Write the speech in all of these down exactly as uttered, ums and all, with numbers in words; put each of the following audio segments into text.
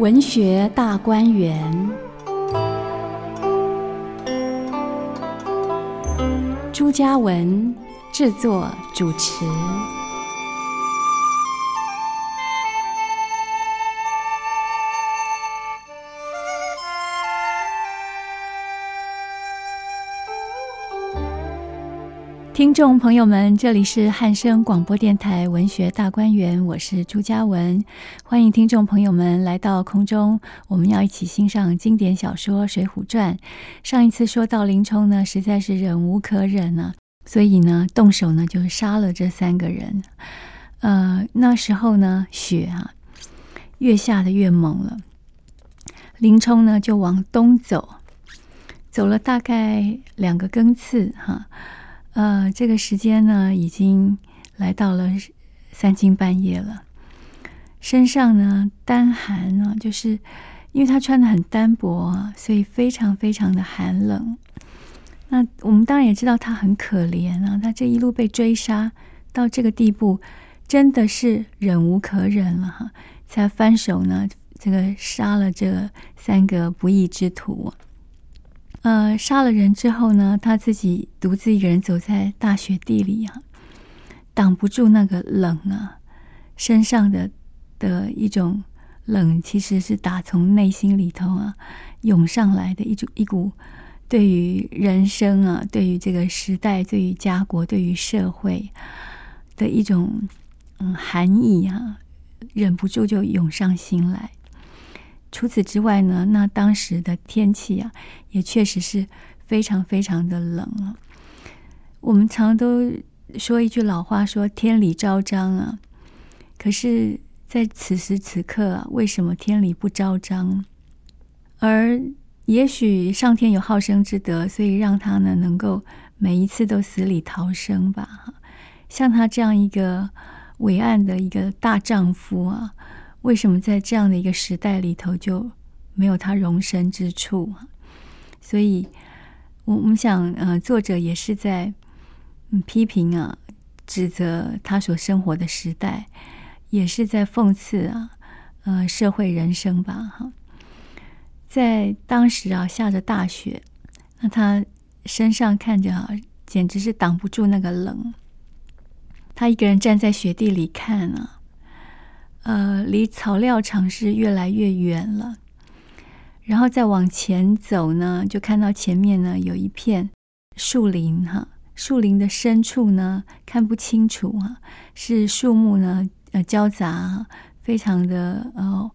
文学大观园，朱家文制作主持。听众朋友们，这里是汉声广播电台文学大观园，我是朱家文，欢迎听众朋友们来到空中，我们要一起欣赏经典小说《水浒传》。上一次说到林冲呢，实在是忍无可忍了、啊，所以呢，动手呢就杀了这三个人。呃，那时候呢，雪啊越下的越猛了，林冲呢就往东走，走了大概两个更次哈。呃，这个时间呢，已经来到了三更半夜了。身上呢，单寒呢、啊，就是因为他穿得很单薄、啊，所以非常非常的寒冷。那我们当然也知道他很可怜啊，他这一路被追杀到这个地步，真的是忍无可忍了哈，才翻手呢，这个杀了这三个不义之徒。呃，杀了人之后呢，他自己独自一个人走在大雪地里啊，挡不住那个冷啊，身上的的一种冷，其实是打从内心里头啊涌上来的一种一股对于人生啊，对于这个时代，对于家国，对于社会的一种嗯寒意啊，忍不住就涌上心来。除此之外呢，那当时的天气啊，也确实是非常非常的冷啊。我们常都说一句老话，说天理昭彰啊。可是，在此时此刻啊，为什么天理不昭彰？而也许上天有好生之德，所以让他呢能够每一次都死里逃生吧。像他这样一个伟岸的一个大丈夫啊，为什么在这样的一个时代里头就没有他容身之处？所以我们想呃，作者也是在、嗯、批评啊，指责他所生活的时代，也是在讽刺啊呃，社会人生吧哈。在当时啊，下着大雪，那他身上看着啊，简直是挡不住那个冷，他一个人站在雪地里看啊，呃，离草料场是越来越远了，然后再往前走呢，就看到前面呢有一片树林哈，树林的深处呢看不清楚哈，是树木呢呃交杂，非常的呃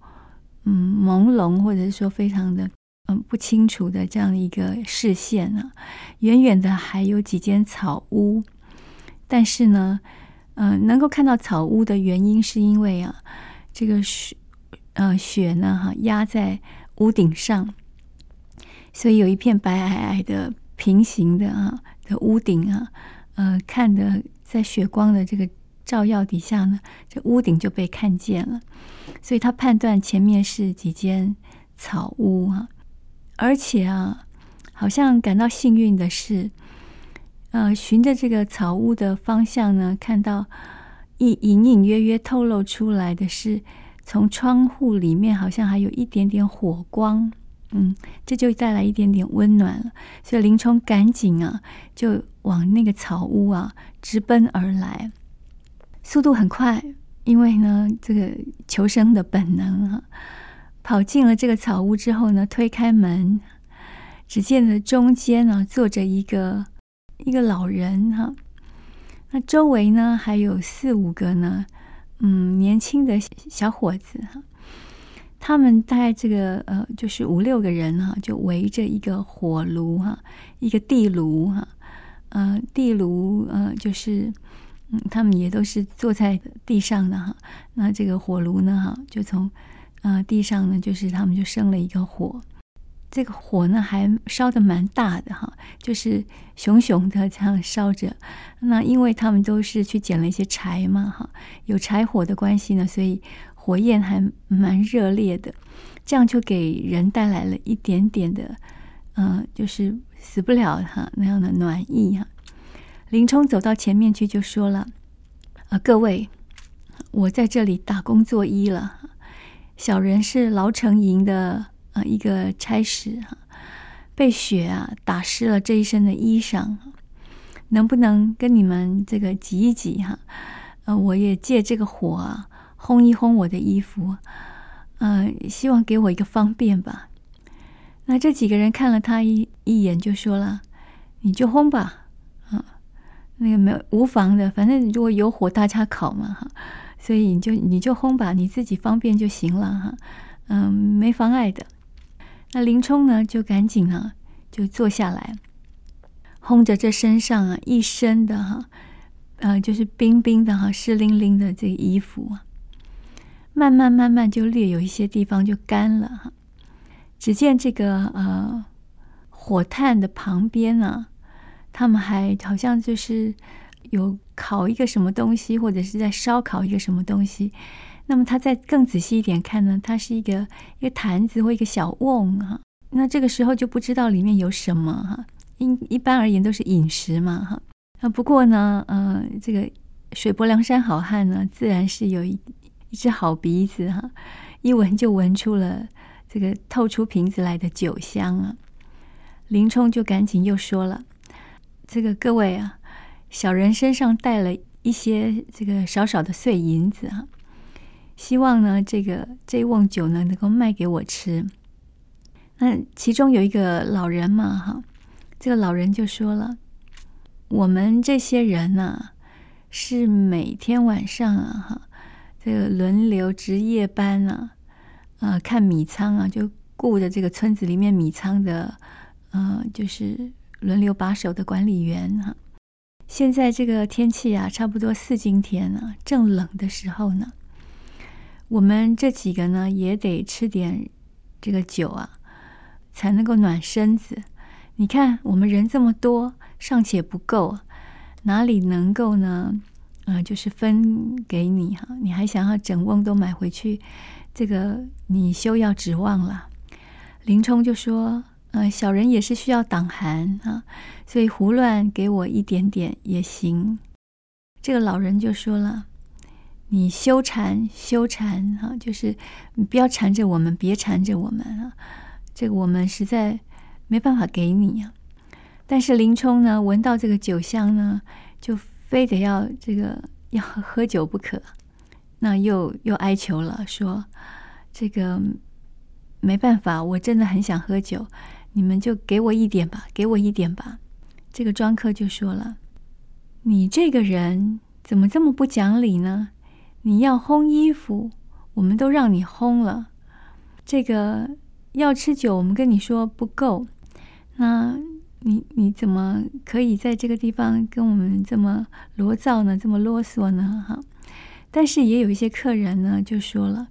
嗯朦胧，或者是说非常的嗯不清楚的这样的一个视线啊，远远的还有几间草屋，但是呢。呃，能够看到草屋的原因是因为啊，这个雪呃雪呢哈压在屋顶上，所以有一片白皑皑的平行的啊的屋顶啊，呃看的在雪光的这个照耀底下呢，这屋顶就被看见了，所以他判断前面是几间草屋啊，而且啊，好像感到幸运的是。呃，循着这个草屋的方向呢，看到隐隐约约透露出来的是，从窗户里面好像还有一点点火光，嗯，这就带来一点点温暖了。所以林冲赶紧啊，就往那个草屋啊直奔而来，速度很快，因为呢这个求生的本能啊，跑进了这个草屋之后呢，推开门，只见得中间呢、啊、坐着一个。一个老人哈、啊，那周围呢还有四五个呢，嗯，年轻的小伙子哈、啊，他们大概这个呃，就是五六个人哈、啊，就围着一个火炉哈、啊，一个地炉哈、啊，呃，地炉呃，就是嗯，他们也都是坐在地上的哈、啊，那这个火炉呢哈、啊，就从呃地上呢，就是他们就生了一个火。这个火呢还烧得蛮大的哈，就是熊熊的这样烧着。那因为他们都是去捡了一些柴嘛哈，有柴火的关系呢，所以火焰还蛮热烈的，这样就给人带来了一点点的呃，就是死不了哈那样的暖意哈。林冲走到前面去就说了：“啊、呃，各位，我在这里打工作揖了。”小人是牢城营的啊一个差使，被雪啊打湿了这一身的衣裳，能不能跟你们这个挤一挤哈？呃，我也借这个火啊烘一烘我的衣服，呃，希望给我一个方便吧。那这几个人看了他 一, 一眼就说了，你就烘吧，啊，那个没有无妨的，反正如果有火大家烤嘛哈，所以你就你就烘吧，你自己方便就行了哈，嗯，没妨碍的。那林冲呢就赶紧啊就坐下来，烘着这身上啊一身的哈、啊，呃就是冰冰的哈、啊、湿淋淋的这个衣服啊，慢慢慢慢就略有一些地方就干了哈。只见这个呃火炭的旁边啊，他们还好像就是有烤一个什么东西，或者是在烧烤一个什么东西。那么他再更仔细一点看呢，它是一个一个坛子或一个小瓮哈、啊。那这个时候就不知道里面有什么哈、啊。一般而言都是饮食嘛哈。那不过呢，呃，这个水泊梁山好汉呢，自然是有一一只好鼻子哈，一闻就闻出了这个透出瓶子来的酒香啊。林冲就赶紧又说了，这个各位啊，小人身上带了一些这个少少的碎银子啊，希望呢这个这一瓮酒呢能够卖给我吃。那其中有一个老人嘛哈，这个老人就说了，我们这些人啊是每天晚上啊哈，这个轮流值夜班啊，呃看米仓啊，就顾着这个村子里面米仓的呃就是轮流把守的管理员哈、啊。现在这个天气啊差不多四更天啊，正冷的时候呢，我们这几个呢也得吃点这个酒啊才能够暖身子。你看我们人这么多尚且不够，哪里能够呢呃，就是分给你哈，你还想要整瓮都买回去，这个你休要指望了。林冲就说，呃，小人也是需要挡寒啊，所以胡乱给我一点点也行。这个老人就说了，你休缠休缠哈、啊，就是你不要缠着我们，别缠着我们啊，这个我们实在没办法给你啊。但是林冲呢闻到这个酒香呢，就非得要这个要喝酒不可，那又又哀求了，说这个没办法，我真的很想喝酒，你们就给我一点吧，给我一点吧。这个庄客就说了，你这个人怎么这么不讲理呢？你要烘衣服我们都让你烘了，这个要吃酒我们跟你说不够，那你你怎么可以在这个地方跟我们这么罗造呢，这么啰嗦呢哈。但是也有一些客人呢就说了，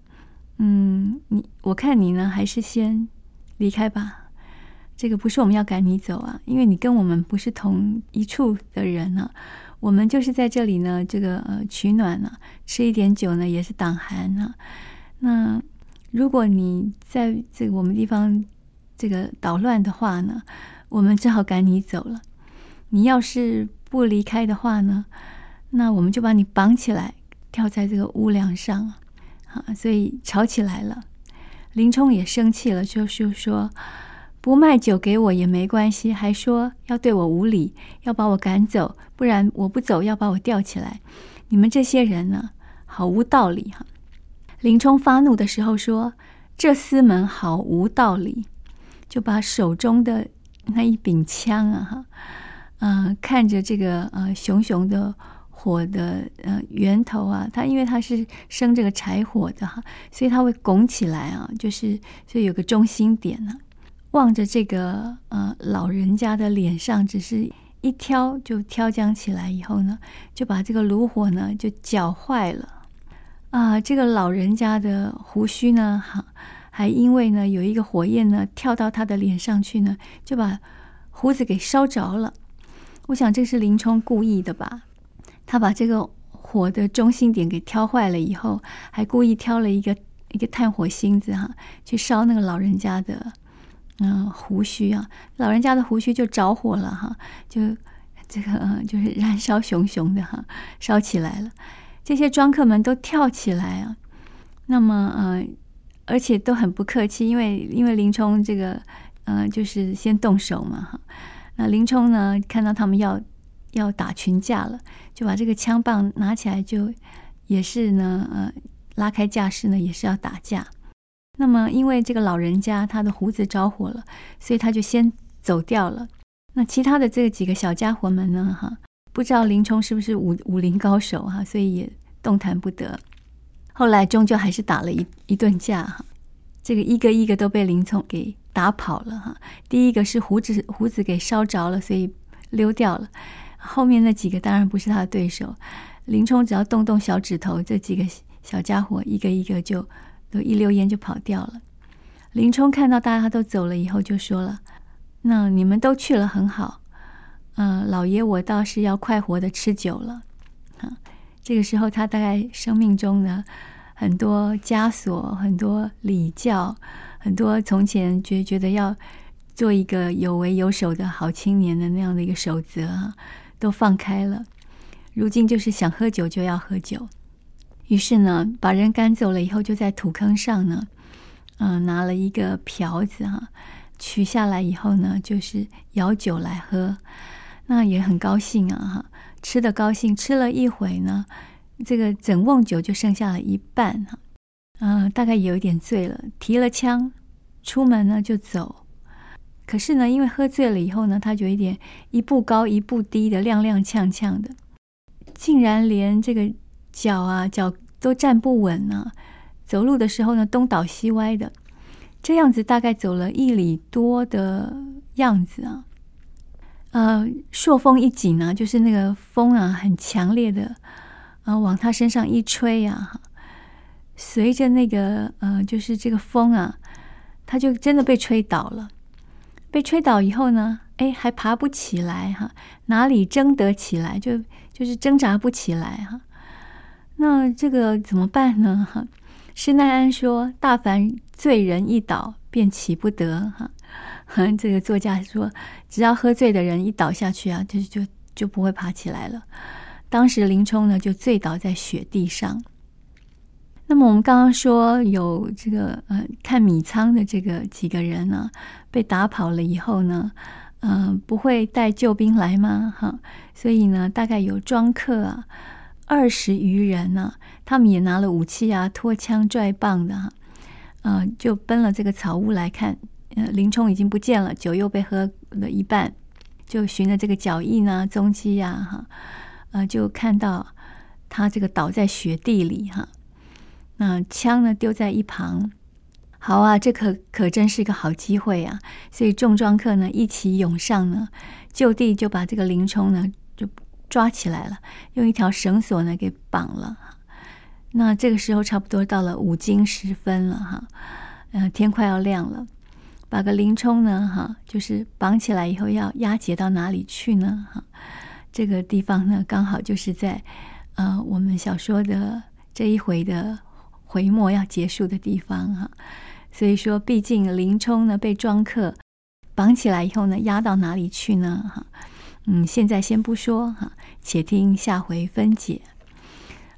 嗯，你我看你呢还是先离开吧，这个不是我们要赶你走啊，因为你跟我们不是同一处的人啊，我们就是在这里呢这个呃取暖啊，吃一点酒呢也是挡寒啊，那如果你在这个我们地方这个捣乱的话呢，我们只好赶你走了，你要是不离开的话呢，那我们就把你绑起来跳在这个屋梁上啊，所以吵起来了。林冲也生气了，就是说不卖酒给我也没关系，还说要对我无礼，要把我赶走，不然我不走要把我吊起来，你们这些人呢好无道理哈、啊。林冲发怒的时候说，这厮们好无道理，就把手中的那一柄枪啊，呃、看着这个呃熊熊的火的呃源头啊，它因为它是生这个柴火的哈，所以它会拱起来啊，就是所以有个中心点啊。望着这个呃老人家的脸上，只是一挑就挑将起来以后呢，就把这个炉火呢就搅坏了啊、呃。这个老人家的胡须呢，哈。还因为呢有一个火焰呢跳到他的脸上去呢，就把胡子给烧着了。我想这是林冲故意的吧，他把这个火的中心点给挑坏了以后，还故意挑了一个一个炭火芯子哈，去烧那个老人家的嗯、呃、胡须啊，老人家的胡须就着火了哈，就这个、呃、就是燃烧熊熊的哈，烧起来了。这些庄客们都跳起来啊，那么呃而且都很不客气，因为因为林冲这个呃就是先动手嘛哈。那林冲呢看到他们要要打群架了，就把这个枪棒拿起来，就也是呢呃拉开架势呢，也是要打架。那么因为这个老人家他的胡子着火了，所以他就先走掉了。那其他的这几个小家伙们呢哈，不知道林冲是不是武武林高手哈，所以也动弹不得。后来终究还是打了一一顿架哈，这个一个一个都被林冲给打跑了哈。第一个是胡子胡子给烧着了，所以溜掉了。后面那几个当然不是他的对手，林冲只要动动小指头，这几个小家伙一个一个就都一溜烟就跑掉了。林冲看到大家都走了以后，就说了：“那你们都去了很好，嗯、呃，老爷我倒是要快活的吃酒了。”啊，这个时候他大概生命中呢，很多枷锁，很多礼教，很多从前觉觉得要做一个有为有守的好青年的那样的一个守则、啊，都放开了。如今就是想喝酒就要喝酒。于是呢把人赶走了以后，就在土坑上呢嗯、呃，拿了一个瓢子哈、啊，取下来以后呢就是舀酒来喝。那也很高兴啊哈，吃的高兴，吃了一会呢，这个整瓮酒就剩下了一半哈、啊，呃大概也有点醉了，提了枪出门呢就走。可是呢因为喝醉了以后呢，他就有一点一步高一步低的，踉踉跄跄的，竟然连这个脚啊脚都站不稳呢、啊，走路的时候呢东倒西歪的，这样子大概走了一里多的样子啊。呃，朔风一紧啊，就是那个风啊很强烈的啊，往他身上一吹啊，随着那个呃就是这个风啊，他就真的被吹倒了。被吹倒以后呢，哎还爬不起来哈、啊，哪里挣得起来，就就是挣扎不起来哈、啊。那这个怎么办呢？施耐庵说：“大凡醉人一倒，便起不得。”哈，这个作家说，只要喝醉的人一倒下去啊，就就就不会爬起来了。当时林冲呢，就醉倒在雪地上。那么我们刚刚说有这个呃看米仓的这个几个人呢、啊，被打跑了以后呢，嗯、呃，不会带救兵来吗？哈，所以呢，大概有庄客啊。二十余人呢、啊，他们也拿了武器啊，拖枪拽棒的、啊，呃，就奔了这个草屋来看。呃，林冲已经不见了，酒又被喝了一半，就寻了这个脚印啊、踪迹啊，哈，呃，就看到他这个倒在雪地里哈、啊。那枪呢丢在一旁。好啊，这可可真是个好机会啊！所以众庄客呢一起涌上呢，就地就把这个林冲呢就抓起来了，用一条绳索呢给绑了。那这个时候差不多到了午经时分了哈，呃，天快要亮了，把个林冲呢哈，就是绑起来以后要押解到哪里去呢？哈，这个地方呢刚好就是在呃我们小说的这一回的回末要结束的地方哈，所以说毕竟林冲呢被庄客绑起来以后呢，押到哪里去呢？哈。嗯，现在先不说哈，且听下回分解。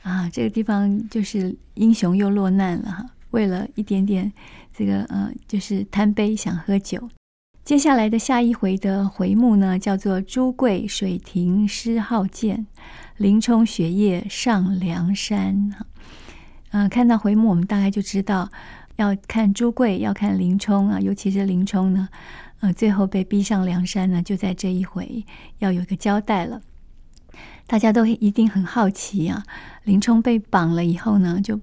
啊，这个地方就是英雄又落难了哈，为了一点点这个呃，就是贪杯想喝酒。接下来的下一回的回目呢，叫做“朱贵水亭诗好剑，林冲雪夜上梁山”哈。嗯、呃，看到回目我们大概就知道要看朱贵，要看林冲啊，尤其是林冲呢。呃，最后被逼上梁山呢，就在这一回要有一个交代了。大家都一定很好奇啊，林冲被绑了以后呢，就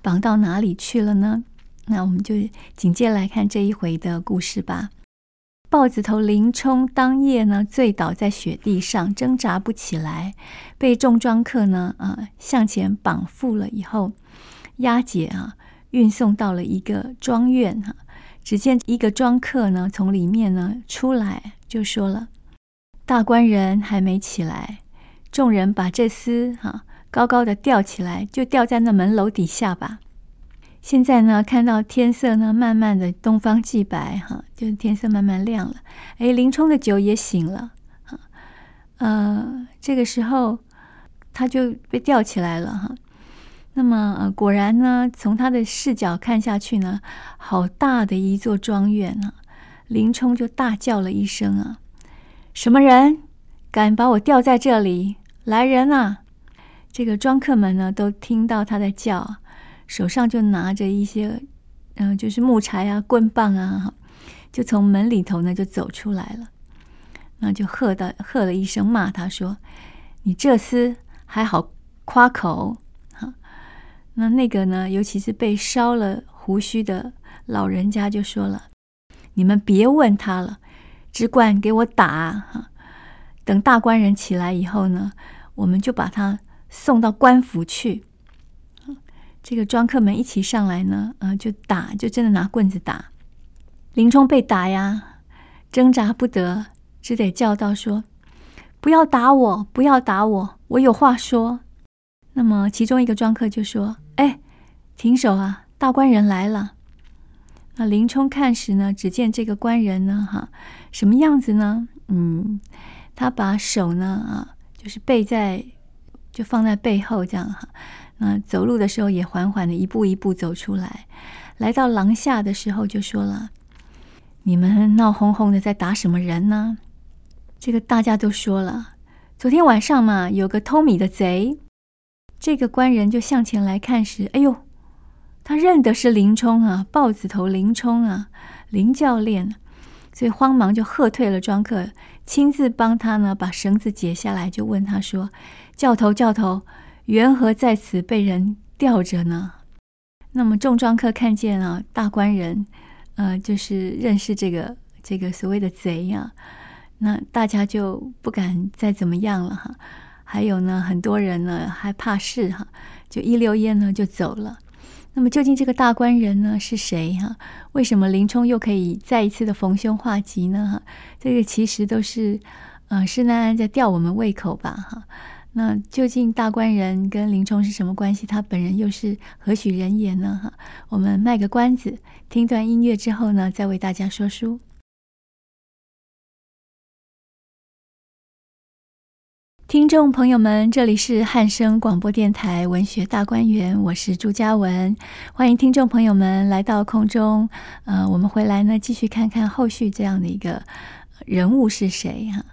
绑到哪里去了呢？那我们就紧接来看这一回的故事吧。豹子头林冲当夜呢，醉倒在雪地上，挣扎不起来，被众庄客呢，呃，向前绑缚了以后，押解啊，运送到了一个庄院哈、啊。只见一个庄客呢，从里面呢出来，就说了：“大官人还没起来，众人把这厮哈、啊、高高的吊起来，就吊在那门楼底下吧。现在呢，看到天色呢，慢慢的东方既白哈、啊，就是天色慢慢亮了。哎，林冲的酒也醒了哈、啊，呃，这个时候他就被吊起来了哈、啊。那么、呃、果然呢，从他的视角看下去呢，好大的一座庄院啊！林冲就大叫了一声啊：“什么人敢把我吊在这里？来人啊！”这个庄客们呢都听到他在叫，手上就拿着一些嗯、呃，就是木柴啊、棍棒啊，就从门里头呢就走出来了。那就喝的喝了一声，骂他说：“你这厮还好夸口！”那那个呢，尤其是被烧了胡须的老人家就说了：“你们别问他了，只管给我打！等大官人起来以后呢，我们就把他送到官府去。”这个庄客们一起上来呢、呃、就打，就真的拿棍子打。林冲被打呀，挣扎不得，只得叫道说：“不要打我，不要打我，我有话说。”那么其中一个庄客就说：“哎，停手啊，大官人来了。”那林冲看时呢，只见这个官人呢哈什么样子呢，嗯他把手呢啊就是背在就放在背后这样哈，那走路的时候也缓缓的一步一步走出来，来到廊下的时候就说了：“你们闹哄哄的在打什么人呢？”这个大家都说了，昨天晚上嘛有个偷米的贼。这个官人就向前来看时，哎呦，他认得是林冲啊，豹子头林冲啊，林教练，所以慌忙就喝退了庄客，亲自帮他呢把绳子解下来，就问他说：“教头教头，缘何在此被人吊着呢？”那么众庄客看见啊大官人呃，就是认识这个这个所谓的贼啊，那大家就不敢再怎么样了哈。还有呢很多人呢还怕事哈，就一溜烟呢就走了。那么究竟这个大官人呢是谁哈？为什么林冲又可以再一次的逢凶化吉呢？这个其实都是呃施耐庵在吊我们胃口吧哈。那究竟大官人跟林冲是什么关系？他本人又是何许人也呢哈？我们卖个关子，听段音乐之后呢，再为大家说书。听众朋友们，这里是汉声广播电台文学大观园，我是朱嘉雯，欢迎听众朋友们来到空中。呃，我们回来呢，继续看看后续这样的一个人物是谁哈。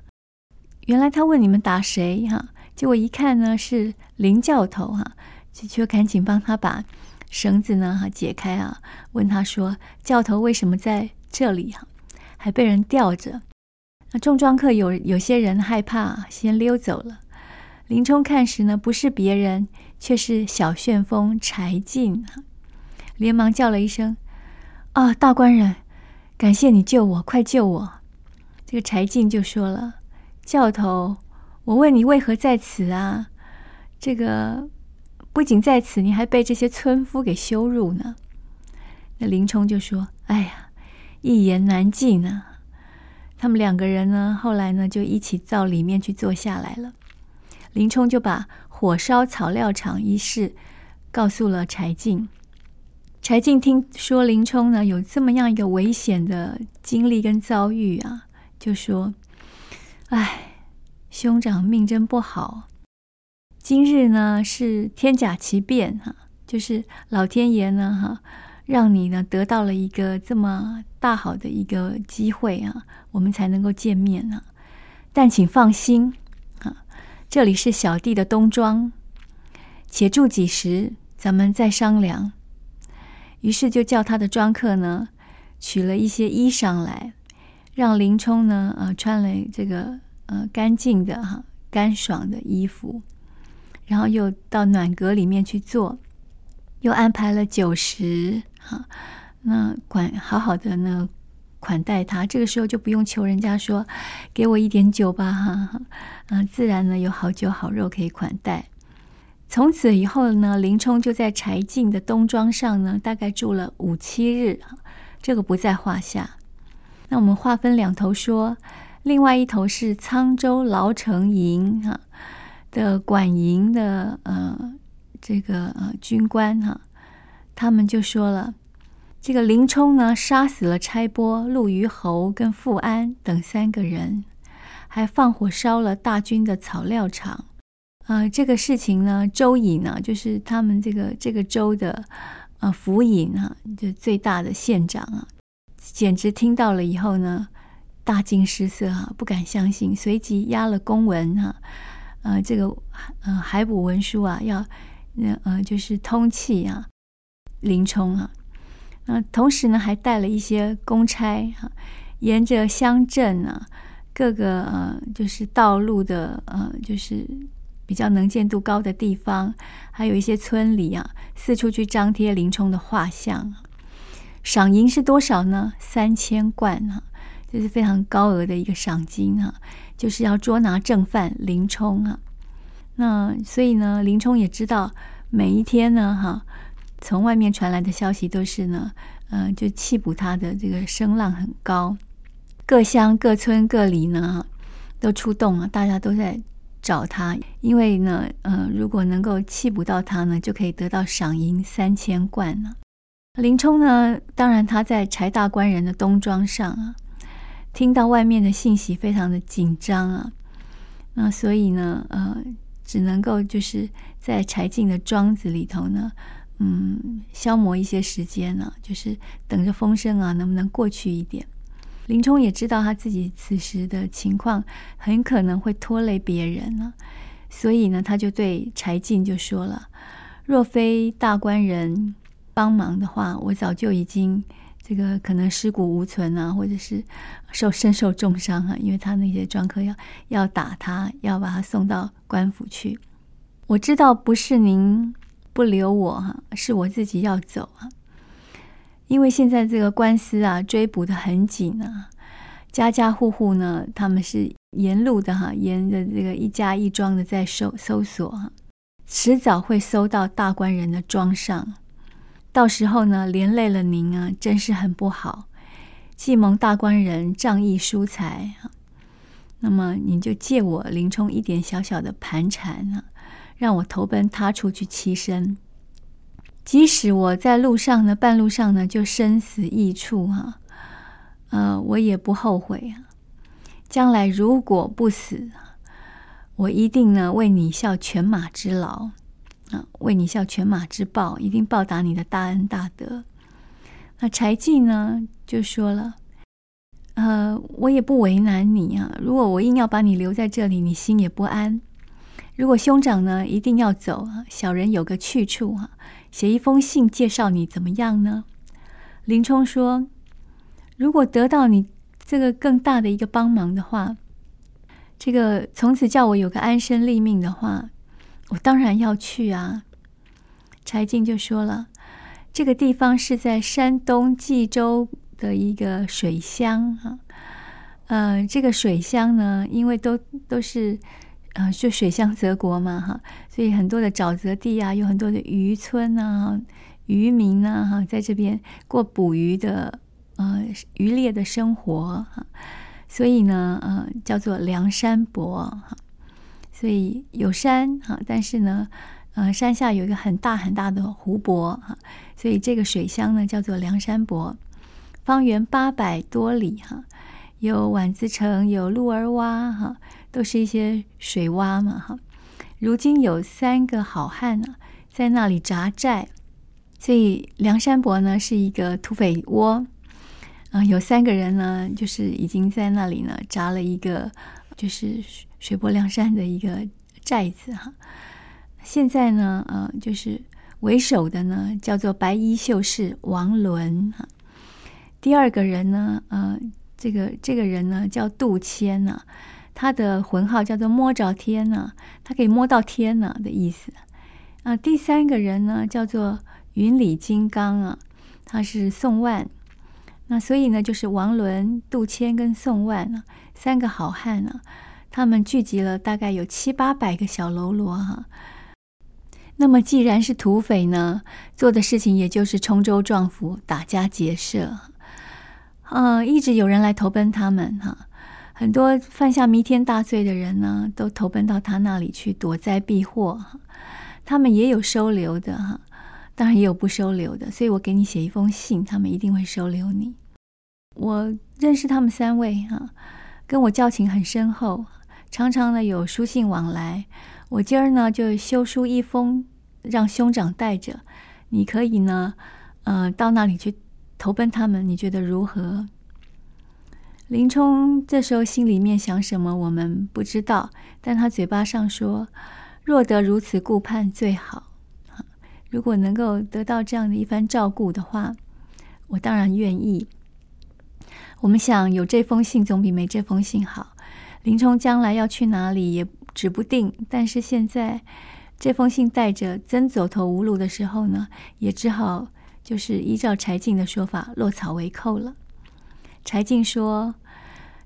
原来他问你们打谁哈，结果一看呢是林教头哈，就赶紧帮他把绳子呢哈解开啊，问他说：“教头为什么在这里哈，还被人吊着？”那众庄客有有些人害怕，先溜走了。林冲看时呢，不是别人，却是小旋风柴进，连忙叫了一声：“啊，大官人，感谢你救我，快救我！”这个柴进就说了：“教头，我问你为何在此啊？这个不仅在此，你还被这些村夫给羞辱呢。”那林冲就说：“哎呀，一言难尽啊。”他们两个人呢后来呢就一起到里面去坐下来了。林冲就把火烧草料场一事告诉了柴进。柴进听说林冲呢有这么样一个危险的经历跟遭遇啊，就说：“哎，兄长命真不好，今日呢是天甲奇变啊，就是老天爷呢哈让你呢得到了一个这么大好的一个机会啊，我们才能够见面啊。但请放心啊，这里是小弟的东庄，且住几时，咱们再商量。”于是就叫他的庄客呢取了一些衣裳来，让林冲呢呃穿了这个呃干净的哈、啊、干爽的衣服，然后又到暖阁里面去坐，又安排了酒食哈。那管好好的呢款待他，这个时候就不用求人家说给我一点酒吧哈，嗯、啊，自然呢有好酒好肉可以款待。从此以后呢，林冲就在柴进的东庄上呢，大概住了五七日，这个不在话下。那我们划分两头说，另外一头是沧州牢城营哈、啊、的管营的呃这个呃军官哈、啊，他们就说了。这个林冲呢杀死了差拨陆虞侯跟富安等三个人，还放火烧了大军的草料场，呃，这个事情呢，州尹啊，就是他们这个这个州的呃府尹啊，就最大的县长啊，简直听到了以后呢，大惊失色啊，不敢相信，随即押了公文啊，呃，这个呃海捕文书啊，要呃就是通缉啊，林冲啊，呃，同时呢还带了一些公差啊，沿着乡镇啊各个呃就是道路的呃就是。比较能见度高的地方，还有一些村里啊，四处去张贴林冲的画像。赏银是多少呢？三千贯啊，这是非常高额的一个赏金啊，就是要捉拿正犯林冲啊。那所以呢，林冲也知道每一天呢，哈、啊，从外面传来的消息都是呢，呃，就缉捕他的这个声浪很高，各乡各村各里呢都出动啊，大家都在找他，因为呢，呃，如果能够缉捕到他呢，就可以得到赏银三千贯了。林冲呢，当然他在柴大官人的冬庄上啊，听到外面的信息，非常的紧张啊，那所以呢，呃，只能够就是在柴进的庄子里头呢，嗯，消磨一些时间呢、啊，就是等着风声啊，能不能过去一点。林冲也知道他自己此时的情况很可能会拖累别人了，所以呢，他就对柴进就说了：“若非大官人帮忙的话，我早就已经这个可能尸骨无存啊，或者是受身受重伤啊，因为他那些庄客要要打他，要把他送到官府去。我知道不是您不留我哈，是我自己要走啊。”因为现在这个官司啊，追捕的很紧啊，家家户户呢，他们是沿路的哈、啊，沿着这个一家一庄的在搜搜索啊，迟早会搜到大官人的庄上，到时候呢，连累了您啊，真是很不好。既蒙大官人仗义疏财啊，那么你就借我林冲一点小小的盘缠啊，让我投奔他处去栖身。即使我在路上呢，半路上呢就身死异处啊，呃，我也不后悔啊。将来如果不死，我一定呢为你效犬马之劳啊，为你效犬马之报，一定报答你的大恩大德。那柴进呢就说了，呃，我也不为难你啊。如果我硬要把你留在这里，你心也不安。如果兄长呢一定要走啊，小人有个去处啊，写一封信介绍你怎么样呢？林冲说，如果得到你这个更大的一个帮忙的话，这个从此叫我有个安身立命的话，我当然要去啊。柴进就说了，这个地方是在山东冀州的一个水乡啊，呃，这个水乡呢，因为都都是。呃，就水乡泽国嘛哈，所以很多的沼泽地啊，有很多的渔村啊，渔民啊哈，在这边过捕鱼的呃渔猎的生活哈，所以呢呃叫做梁山伯哈，所以有山哈，但是呢呃山下有一个很大很大的湖泊哈，所以这个水乡呢叫做梁山伯，方圆八百多里哈，有碗子城，有鹿儿洼哈。都是一些水洼嘛哈，如今有三个好汉啊，在那里扎寨，所以梁山伯呢是一个土匪窝，啊、呃，有三个人呢，就是已经在那里呢扎了一个就是水泊梁山的一个寨子哈。现在呢，呃，就是为首的呢叫做白衣秀士王伦哈，第二个人呢，呃，这个这个人呢叫杜迁呐、啊。他的魂号叫做摸着天呢、啊，他可以摸到天呢、啊、的意思啊。第三个人呢叫做云里金刚啊，他是宋万。那所以呢，就是王伦、杜迁跟宋万啊三个好汉啊，他们聚集了大概有七八百个小喽啰哈、啊。那么既然是土匪呢，做的事情也就是冲州撞府、打家劫舍，呃，一直有人来投奔他们哈、啊。很多犯下弥天大罪的人呢，都投奔到他那里去躲灾避祸，他们也有收留的哈，当然也有不收留的，所以我给你写一封信，他们一定会收留你。我认识他们三位哈，跟我交情很深厚，常常呢有书信往来，我今儿呢就修书一封，让兄长带着，你可以呢，呃，到那里去投奔他们，你觉得如何？林冲这时候心里面想什么，我们不知道，但他嘴巴上说：“若得如此顾盼最好。”如果能够得到这样的一番照顾的话，我当然愿意。我们想，有这封信总比没这封信好。林冲将来要去哪里也指不定，但是现在这封信带着，真走投无路的时候呢，也只好就是依照柴进的说法，落草为寇了。柴进说，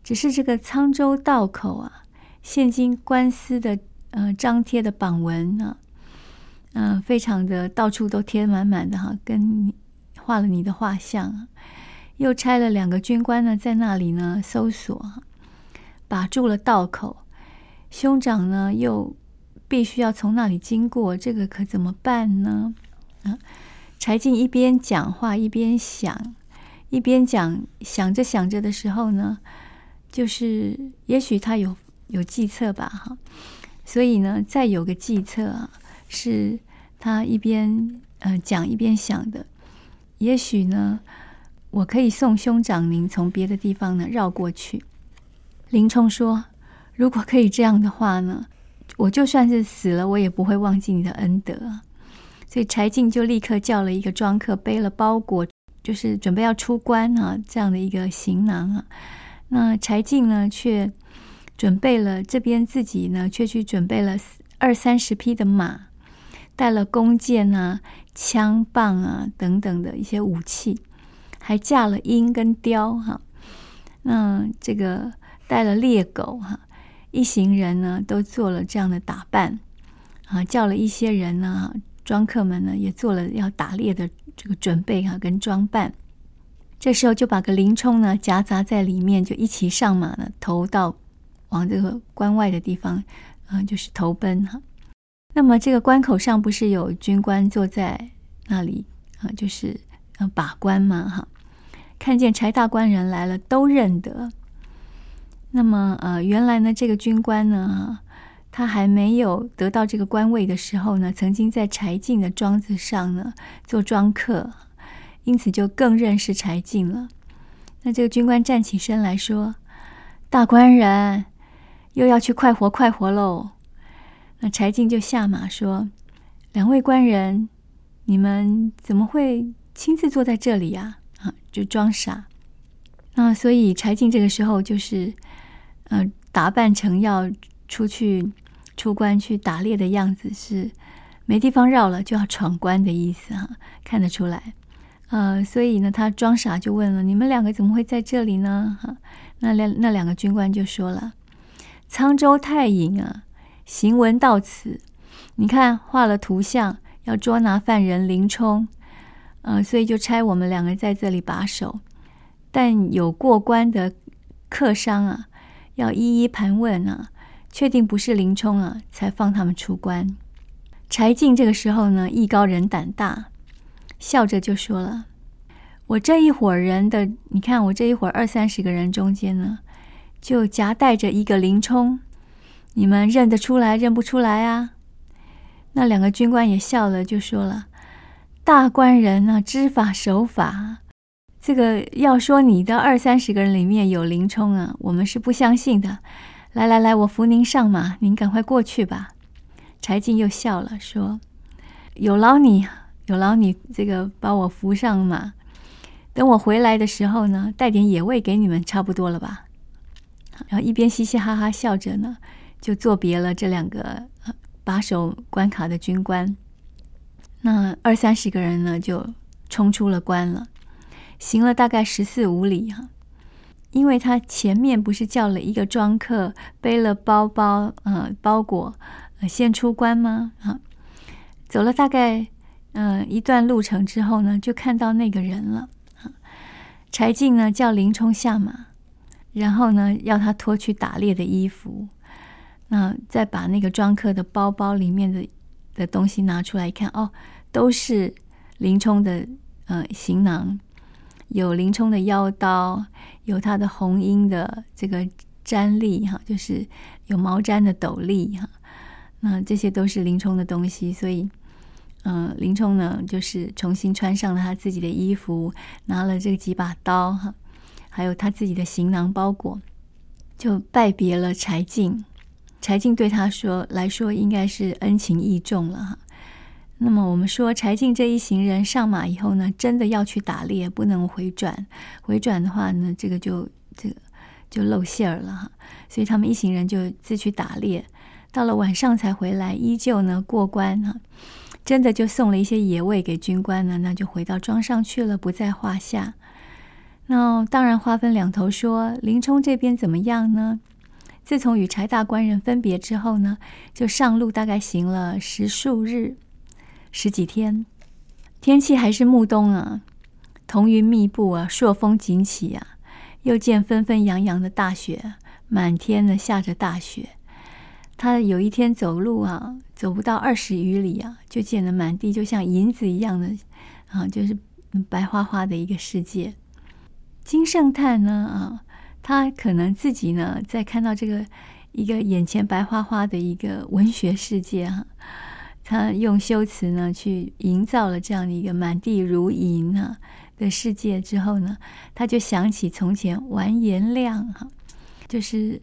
只是这个沧州道口啊，现今官司的呃张贴的榜文呢、啊，嗯、呃，非常的到处都贴满满的哈，跟你画了你的画像、啊，又拆了两个军官呢，在那里呢搜索，把住了道口，兄长呢又必须要从那里经过，这个可怎么办呢？啊，柴进一边讲话一边想。一边讲，想着想着的时候呢，就是也许他有有计策吧哈，所以呢，再有个计策啊，是他一边呃讲一边想的。也许呢，我可以送兄长您从别的地方呢绕过去。林冲说：“如果可以这样的话呢，我就算是死了，我也不会忘记你的恩德。”所以柴进就立刻叫了一个庄客，背了包裹。就是准备要出关啊，这样的一个行囊啊。那柴进呢，却准备了这边自己呢，却去准备了二三十匹的马，带了弓箭啊、枪棒啊等等的一些武器，还架了鹰跟雕哈、啊。那这个带了猎狗哈、啊，一行人呢都做了这样的打扮啊，叫了一些人呢，庄客们呢也做了要打猎的。这个准备啊跟装扮，这时候就把个林冲呢夹杂在里面，就一起上马呢，投到往这个关外的地方，呃、就是投奔哈、啊。那么这个关口上不是有军官坐在那里啊、呃，就是呃把关嘛哈。看见柴大官人来了，都认得。那么呃，原来呢这个军官呢，他还没有得到这个官位的时候呢，曾经在柴进的庄子上呢做庄客，因此就更认识柴进了。那这个军官站起身来说：“大官人，又要去快活快活喽。”那柴进就下马说：“两位官人，你们怎么会亲自坐在这里呀？”啊，就装傻。那所以柴进这个时候就是，呃，打扮成要出去出关去打猎的样子，是没地方绕了就要闯关的意思哈、啊，看得出来。呃，所以呢，他装傻就问了：“你们两个怎么会在这里呢？”哈、啊，那两那两个军官就说了：“沧州太尹啊，行文到此，你看画了图像，要捉拿犯人林冲，呃，所以就差我们两个在这里把守，但有过关的客商啊，要一一盘问啊。”确定不是林冲啊，才放他们出关。柴进这个时候呢，艺高人胆大，笑着就说了：“我这一伙人的，你看我这一伙二三十个人中间呢，就夹带着一个林冲，你们认得出来认不出来啊？”那两个军官也笑了，就说了：“大官人啊，知法守法，这个要说你的二三十个人里面有林冲啊，我们是不相信的。来来来，我扶您上马，您赶快过去吧。”柴进又笑了，说：“有劳你，有劳你，这个把我扶上马。等我回来的时候呢，带点野味给你们，差不多了吧？”然后一边嘻嘻哈哈笑着呢，就作别了这两个把守关卡的军官。那二三十个人呢，就冲出了关了，行了大概十四五里哈。因为他前面不是叫了一个庄客，背了包包呃包裹、呃、先出关吗？啊，走了大概呃一段路程之后呢，就看到那个人了。啊，柴进呢叫林冲下马，然后呢要他脱去打猎的衣服，那、呃、再把那个庄客的包包里面的的东西拿出来一看，哦，都是林冲的呃行囊。有林冲的腰刀，有他的红缨的这个毡笠哈，就是有毛毡的斗笠哈，那这些都是林冲的东西，所以呃，林冲呢就是重新穿上了他自己的衣服，拿了这几把刀，还有他自己的行囊包裹，就拜别了柴进。柴进对他说来说应该是恩情义重了。那么我们说柴进这一行人上马以后呢，真的要去打猎，不能回转，回转的话呢这个就这个就露馅儿了，所以他们一行人就自去打猎，到了晚上才回来，依旧呢过关哈，真的就送了一些野味给军官呢，那就回到庄上去了，不在话下。那当然话分两头说，林冲这边怎么样呢？自从与柴大官人分别之后呢，就上路大概行了十数日，十几天，天气还是暮冬啊，彤云密布啊，朔风紧起啊，又见纷纷扬扬的大雪，满天的下着大雪。他有一天走路啊，走不到二十余里啊，就见了满地就像银子一样的啊，就是白花花的一个世界。金圣叹呢啊，他可能自己呢在看到这个一个眼前白花花的一个文学世界啊，他用修辞呢去营造了这样的一个满地如银啊的世界之后呢，他就想起从前完颜亮啊，就是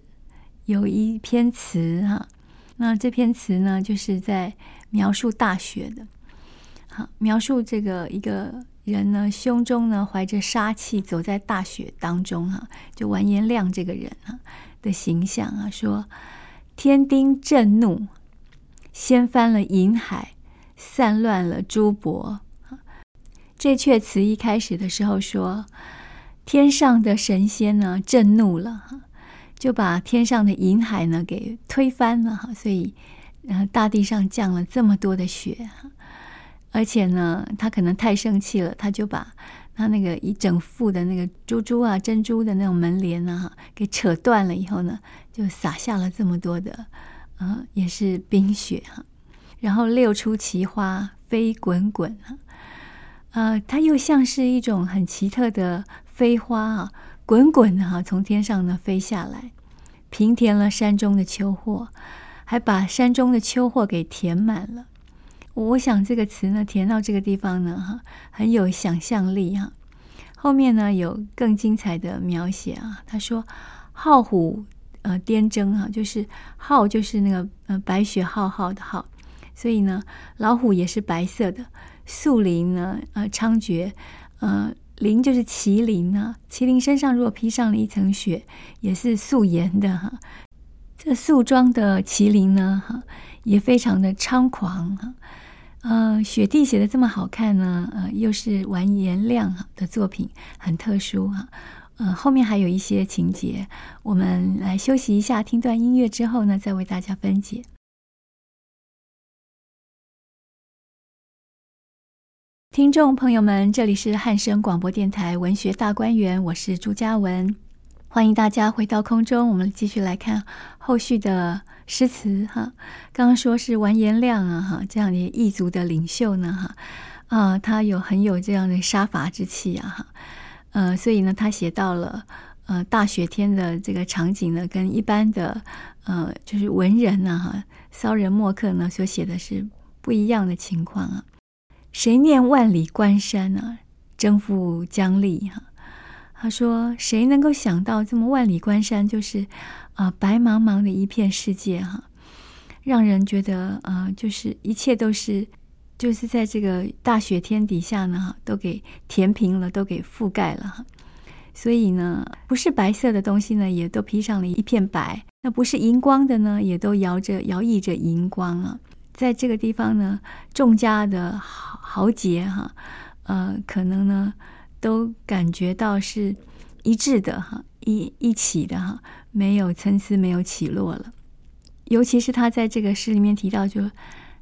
有一篇词哈、啊，那这篇词呢就是在描述大雪的，好，描述这个一个人呢胸中呢怀着杀气走在大雪当中哈、啊，就完颜亮这个人啊的形象啊，说天丁震怒，掀翻了银海，散乱了诸帛。这阙词一开始的时候说，天上的神仙呢震怒了，就把天上的银海呢给推翻了，所以大地上降了这么多的雪。而且呢他可能太生气了，他就把他那个一整副的那个珠珠啊珍珠的那种门帘啊给扯断了以后呢，就撒下了这么多的、呃、也是冰雪。然后六出奇花飞滚滚，呃，它又像是一种很奇特的飞花啊，滚滚的哈、啊，从天上呢飞下来，平填了山中的秋壑，还把山中的秋壑给填满了。我想这个词呢，填到这个地方呢，哈，很有想象力哈、啊。后面呢有更精彩的描写啊，他说：“浩虎呃颠铮啊，就是浩就是那个呃白雪浩浩的浩，所以呢老虎也是白色的。树林呢呃猖獗，呃。”麟就是麒麟啊，麒麟身上如果披上了一层雪，也是素颜的哈。这素装的麒麟呢，哈，也非常的猖狂哈。呃，雪地写的这么好看呢，呃，又是完颜亮的作品，很特殊哈。呃，后面还有一些情节，我们来休息一下，听段音乐之后呢，再为大家分解。听众朋友们，这里是汉声广播电台文学大观园，我是朱嘉雯，欢迎大家回到空中。我们继续来看后续的诗词哈。刚刚说是完颜亮啊哈，这样的异族的领袖呢哈，啊、呃，他有很有这样的杀伐之气啊哈，呃，所以呢，他写到了呃大雪天的这个场景呢，跟一般的呃就是文人啊哈，骚人墨客呢所写的是不一样的情况啊。谁念万里关山啊，征服疆力哈、啊？他说，谁能够想到这么万里关山就是啊、呃、白茫茫的一片世界哈、啊，让人觉得呃就是一切都是就是在这个大雪天底下呢，都给填平了，都给覆盖了哈。所以呢，不是白色的东西呢，也都披上了一片白；那不是荧光的呢，也都摇着摇曳着荧光啊。在这个地方呢，众家的豪杰哈，呃，可能呢都感觉到是一致的哈，一一起的哈，没有参差，没有起落了。尤其是他在这个诗里面提到就，就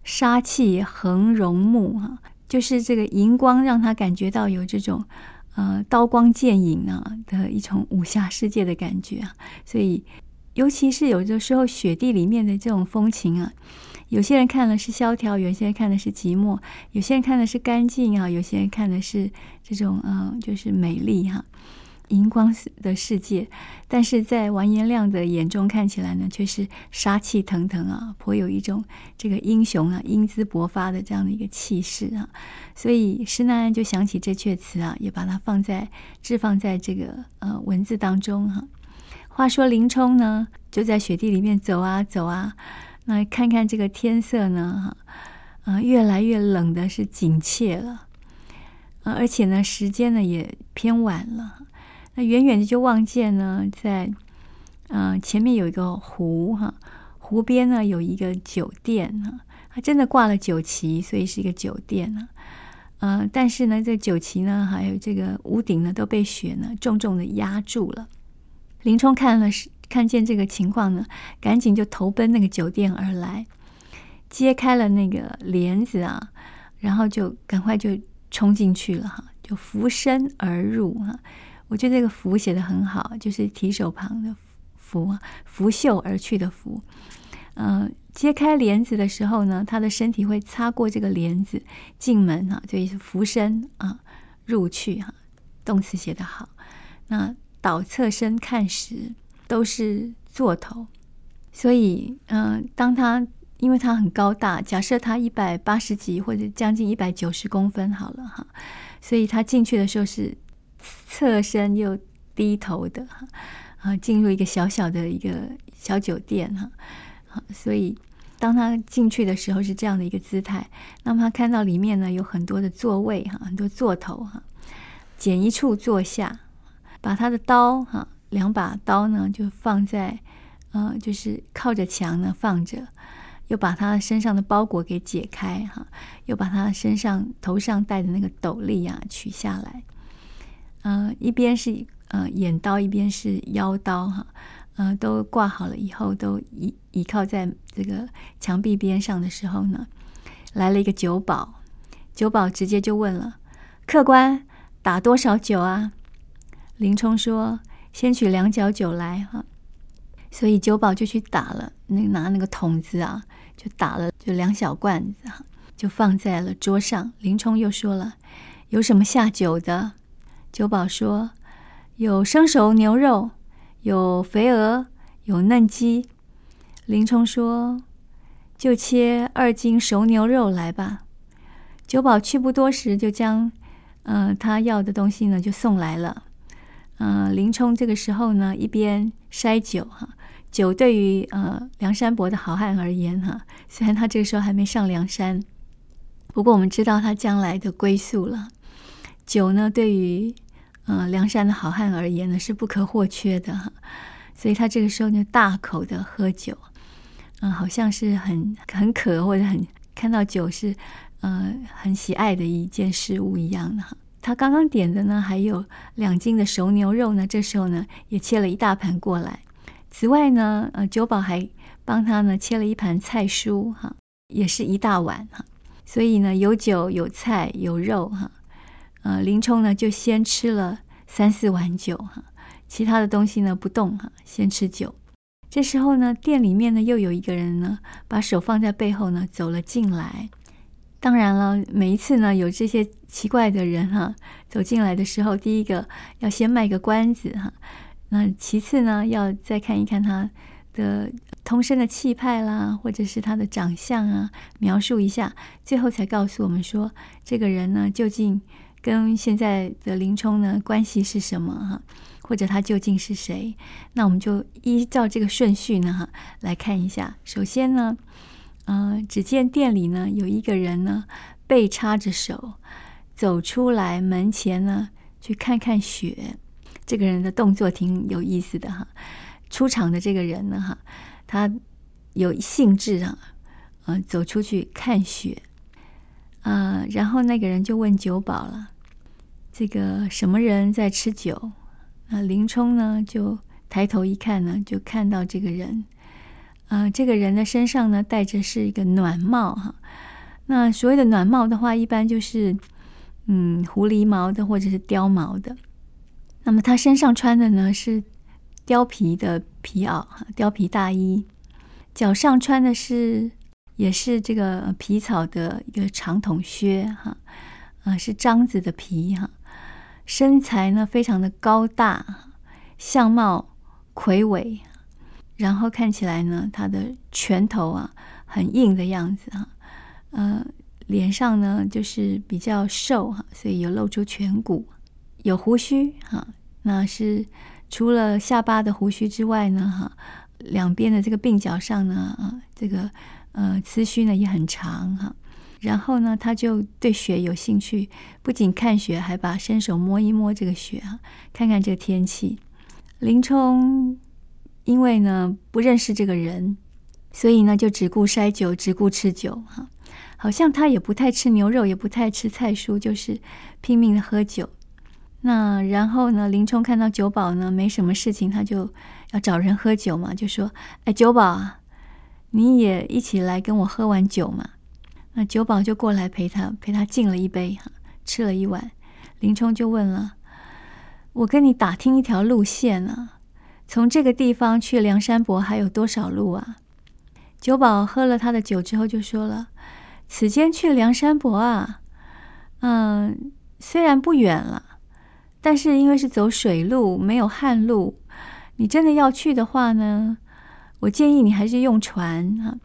杀气横荣目哈，就是这个荧光让他感觉到有这种呃刀光剑影啊的一种武侠世界的感觉啊。所以，尤其是有的时候雪地里面的这种风情啊。有些人看的是萧条，有些人看的是寂寞，有些人看的是干净啊，有些人看的是这种呃，就是美丽哈、啊，荧光的世界，但是在完颜亮的眼中看起来呢，却是杀气腾腾啊，颇有一种这个英雄啊英姿勃发的这样的一个气势啊。所以施耐庵就想起这阙词啊，也把它放在置放在这个呃文字当中啊。话说林冲呢就在雪地里面走啊走啊，那看看这个天色呢啊、呃、越来越冷的是紧切了、呃、而且呢时间呢也偏晚了。那远远的就望见呢，在呃前面有一个湖哈、啊，湖边呢有一个酒店哈、啊，它真的挂了酒旗，所以是一个酒店啊。呃，但是呢，这个酒旗呢，还有这个屋顶呢，都被雪呢重重的压住了。林冲看了看见这个情况呢，赶紧就投奔那个酒店而来，揭开了那个帘子啊，然后就赶快就冲进去了哈、啊，就俯身而入哈、啊。我觉得这个拂写得很好，就是提手旁的拂，拂袖而去的拂。呃，揭开帘子的时候呢，他的身体会擦过这个帘子进门啊，所以是拂身啊入去哈、啊。动词写得好。那倒侧身看时，都是座头，所以呃，当他因为他很高大，假设他一百八十几或者将近一百九十公分好了哈，所以他进去的时候是侧身又低头的啊，进入一个小小的一个小酒店哈、啊，所以当他进去的时候是这样的一个姿态。那么他看到里面呢有很多的座位哈、啊，很多座头哈、啊，捡一处坐下，把他的刀哈、啊，两把刀呢就放在呃，就是靠着墙呢放着，又把他身上的包裹给解开哈、啊，又把他身上头上戴的那个斗笠啊取下来。呃，一边是呃眼刀，一边是腰刀哈，呃，都挂好了以后，都倚倚靠在这个墙壁边上的时候呢，来了一个酒保，酒保直接就问了：“客官，打多少酒啊？”林冲说：“先取两角酒来哈。”所以酒保就去打了，那拿那个桶子啊，就打了就两小罐子哈，就放在了桌上。林冲又说了：“有什么下酒的？”酒保说：“有生熟牛肉，有肥鹅，有嫩鸡。”林冲说：“就切二斤熟牛肉来吧。”酒保去不多时，就将呃他要的东西呢就送来了。呃，林冲这个时候呢，一边筛酒哈，酒对于呃梁山伯的好汉而言哈，虽然他这个时候还没上梁山，不过我们知道他将来的归宿了。酒呢，对于呃梁山的好汉而言呢，是不可或缺的哈，所以他这个时候就大口的喝酒，嗯、呃，好像是很很渴或者很看到酒是呃很喜爱的一件事物一样的哈。他刚刚点的呢，还有两斤的熟牛肉呢，这时候呢也切了一大盘过来。此外呢，呃，酒保还帮他呢切了一盘菜蔬哈，也是一大碗哈。所以呢，有酒有菜有肉哈。呃，林冲呢就先吃了三四碗酒哈，其他的东西呢不动哈，先吃酒。这时候呢，店里面呢又有一个人呢，把手放在背后呢走了进来。当然了，每一次呢有这些奇怪的人哈走进来的时候，第一个要先卖个关子哈，那其次呢要再看一看他的通身的气派啦，或者是他的长相啊，描述一下，最后才告诉我们说这个人呢究竟跟现在的林冲呢关系是什么哈，或者他究竟是谁？那我们就依照这个顺序呢哈来看一下。首先呢，呃，只见店里呢有一个人呢背插着手走出来，门前呢去看看雪。这个人的动作挺有意思的哈。出场的这个人呢哈，他有兴致啊，呃，走出去看雪。呃，然后那个人就问酒保了。这个什么人在吃酒？那林冲呢就抬头一看呢，就看到这个人，呃，这个人的身上呢戴着是一个暖帽哈。那所谓的暖帽的话，一般就是嗯狐狸毛的或者是貂毛的。那么他身上穿的呢是貂皮的皮袄，貂皮大衣，脚上穿的是也是这个皮草的一个长筒靴哈，呃，是獐子的皮哈。身材呢非常的高大，相貌魁伟，然后看起来呢他的拳头啊很硬的样子啊，呃，脸上呢就是比较瘦哈，所以有露出颧骨，有胡须哈，那是除了下巴的胡须之外呢哈，两边的这个鬓角上呢啊这个呃髭须呢也很长哈。然后呢他就对雪有兴趣，不仅看雪，还把伸手摸一摸这个雪啊，看看这个天气。林冲因为呢不认识这个人，所以呢就只顾筛酒，只顾吃酒哈，好像他也不太吃牛肉，也不太吃菜蔬，就是拼命的喝酒。那然后呢林冲看到酒保呢没什么事情，他就要找人喝酒嘛，就说哎，酒保啊，你也一起来跟我喝完酒嘛。那酒保就过来陪他陪他敬了一杯，吃了一碗。林冲就问了，我跟你打听一条路线啊，从这个地方去梁山伯还有多少路啊？酒保喝了他的酒之后就说了，此间去梁山伯啊，嗯，虽然不远了，但是因为是走水路，没有旱路，你真的要去的话呢，我建议你还是用船啊，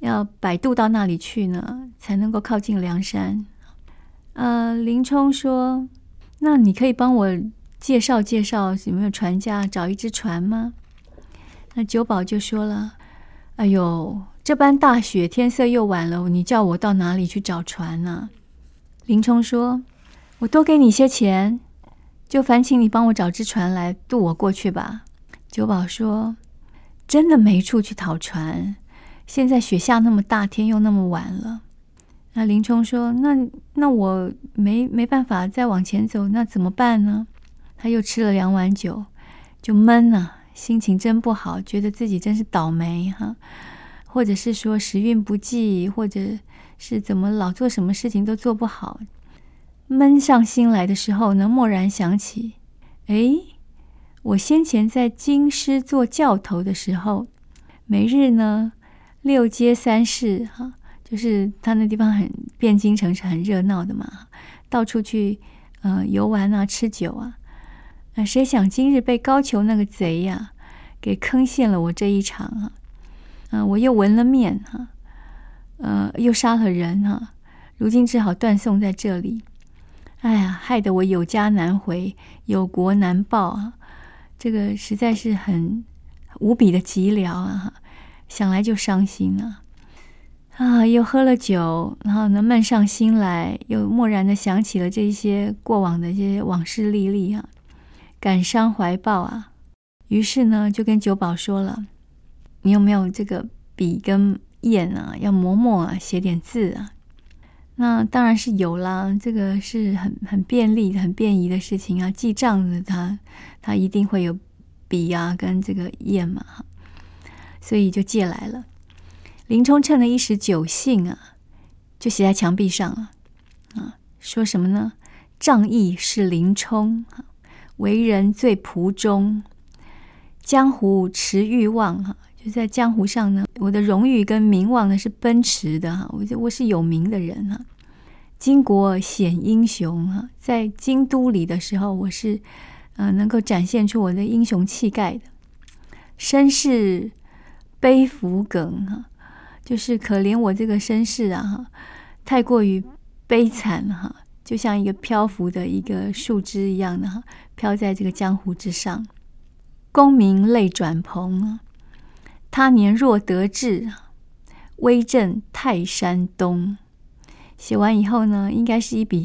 要摆渡到那里去呢才能够靠近梁山。呃，林冲说，那你可以帮我介绍介绍有没有船家，找一只船吗？那酒保就说了，哎呦，这般大雪，天色又晚了，你叫我到哪里去找船啊？林冲说，我多给你些钱，就烦请你帮我找只船来渡我过去吧。酒保说，真的没处去讨船，现在雪下那么大，天又那么晚了。那林冲说，那那我没没办法再往前走，那怎么办呢？他又吃了两碗酒就闷了，心情真不好，觉得自己真是倒霉哈，或者是说时运不济，或者是怎么老做什么事情都做不好。闷上心来的时候呢，蓦然想起，诶，我先前在京师做教头的时候，每日呢六街三市哈，就是他那地方很汴京城是很热闹的嘛，到处去呃游玩啊，吃酒啊。那、呃、谁想今日被高俅那个贼呀、啊、给坑陷了我这一场啊！嗯、呃，我又闻了面哈、啊，呃，又杀了人哈、啊，如今只好断送在这里。哎呀，害得我有家难回，有国难报啊！这个实在是很无比的寂寥啊！想来就伤心了啊！又喝了酒，然后呢闷上心来，又蓦然的想起了这些过往的一些往事历历啊，感伤怀抱啊。于是呢就跟酒保说了，你有没有这个笔跟砚啊，要磨墨啊，写点字啊？那当然是有啦，这个是很很便利的，很便宜的事情啊，记账的他他一定会有笔啊跟这个砚嘛，所以就借来了。林冲趁了一时酒兴啊，就写在墙壁上了啊，说什么呢？仗义是林冲，为人最仆忠，江湖驰欲望哈，就在江湖上呢，我的荣誉跟名望呢是奔驰的哈，我我是有名的人哈，巾帼显英雄哈，在京都里的时候，我是呃能够展现出我的英雄气概的，身世。悲服梗哈，就是可怜我这个身世啊，太过于悲惨哈，就像一个漂浮的一个树枝一样的哈，飘在这个江湖之上。功名泪转蓬，他年若得志，威震泰山东。写完以后呢，应该是一笔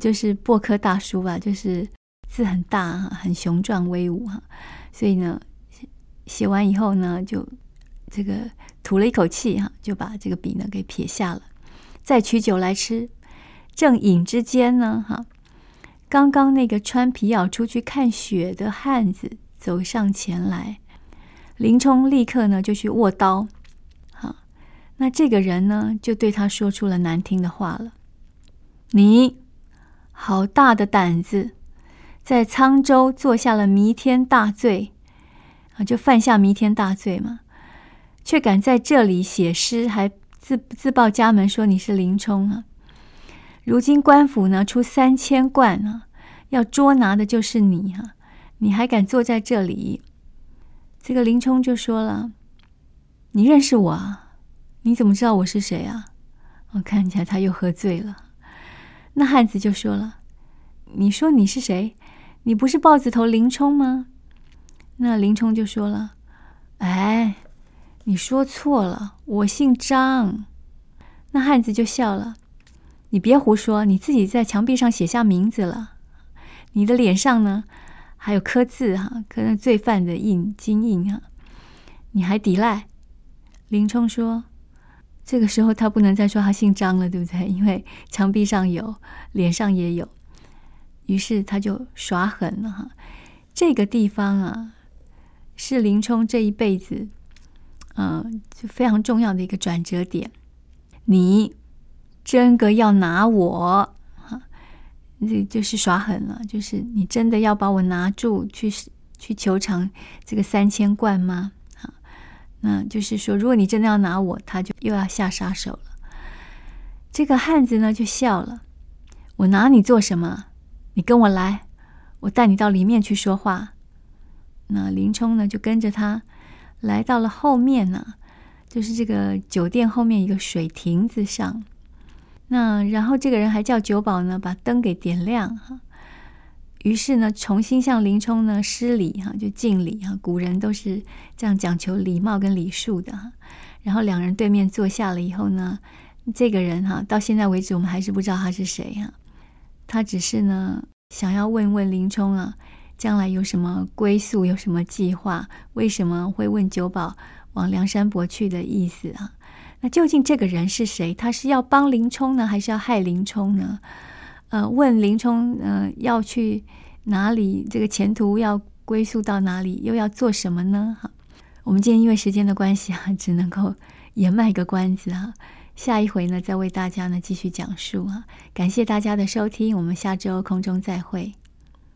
就是破科大书吧，就是字很大，很雄壮威武哈，所以呢。写完以后呢，就这个吐了一口气哈，就把这个笔呢给撇下了，再取酒来吃。正饮之间呢，哈，刚刚那个穿皮袄出去看雪的汉子走上前来，林冲立刻呢就去握刀，哈，那这个人呢就对他说出了难听的话了：“你好大的胆子，在沧州做下了弥天大罪。”就犯下弥天大罪嘛，却敢在这里写诗，还自自报家门说你是林冲啊！如今官府呢出三千贯啊，要捉拿的就是你啊，你还敢坐在这里？”这个林冲就说了：“你认识我啊？你怎么知道我是谁啊？”我看起来他又喝醉了。那汉子就说了：“你说你是谁？你不是豹子头林冲吗？”那林冲就说了：“哎，你说错了，我姓张。”那汉子就笑了：“你别胡说，你自己在墙壁上写下名字了，你的脸上呢还有刻字啊，刻那罪犯的印金印啊，你还抵赖。”林冲说，这个时候他不能再说他姓张了，对不对？因为墙壁上有，脸上也有。于是他就耍狠了哈。这个地方啊，是林冲这一辈子嗯、呃，就非常重要的一个转折点。你真的要拿我，这就是耍狠了，就是你真的要把我拿住去去求偿这个三千贯吗？那就是说，如果你真的要拿我，他就又要下杀手了。这个汉子呢就笑了：“我拿你做什么？你跟我来，我带你到里面去说话。”那林冲呢就跟着他来到了后面呢、啊，就是这个酒店后面一个水亭子上。那然后这个人还叫酒保呢把灯给点亮哈，于是呢重新向林冲呢施礼哈，就敬礼哈，古人都是这样讲求礼貌跟礼数的哈。然后两人对面坐下了以后呢，这个人哈到现在为止我们还是不知道他是谁哈，他只是呢想要问问林冲啊，将来有什么归宿，有什么计划，为什么会问酒保往梁山伯去的意思啊？那究竟这个人是谁？他是要帮林冲呢，还是要害林冲呢？呃，问林冲，呃，要去哪里？这个前途要归宿到哪里？又要做什么呢？哈，我们今天因为时间的关系啊，只能够也卖个关子啊。下一回呢，再为大家呢继续讲述啊。感谢大家的收听，我们下周空中再会。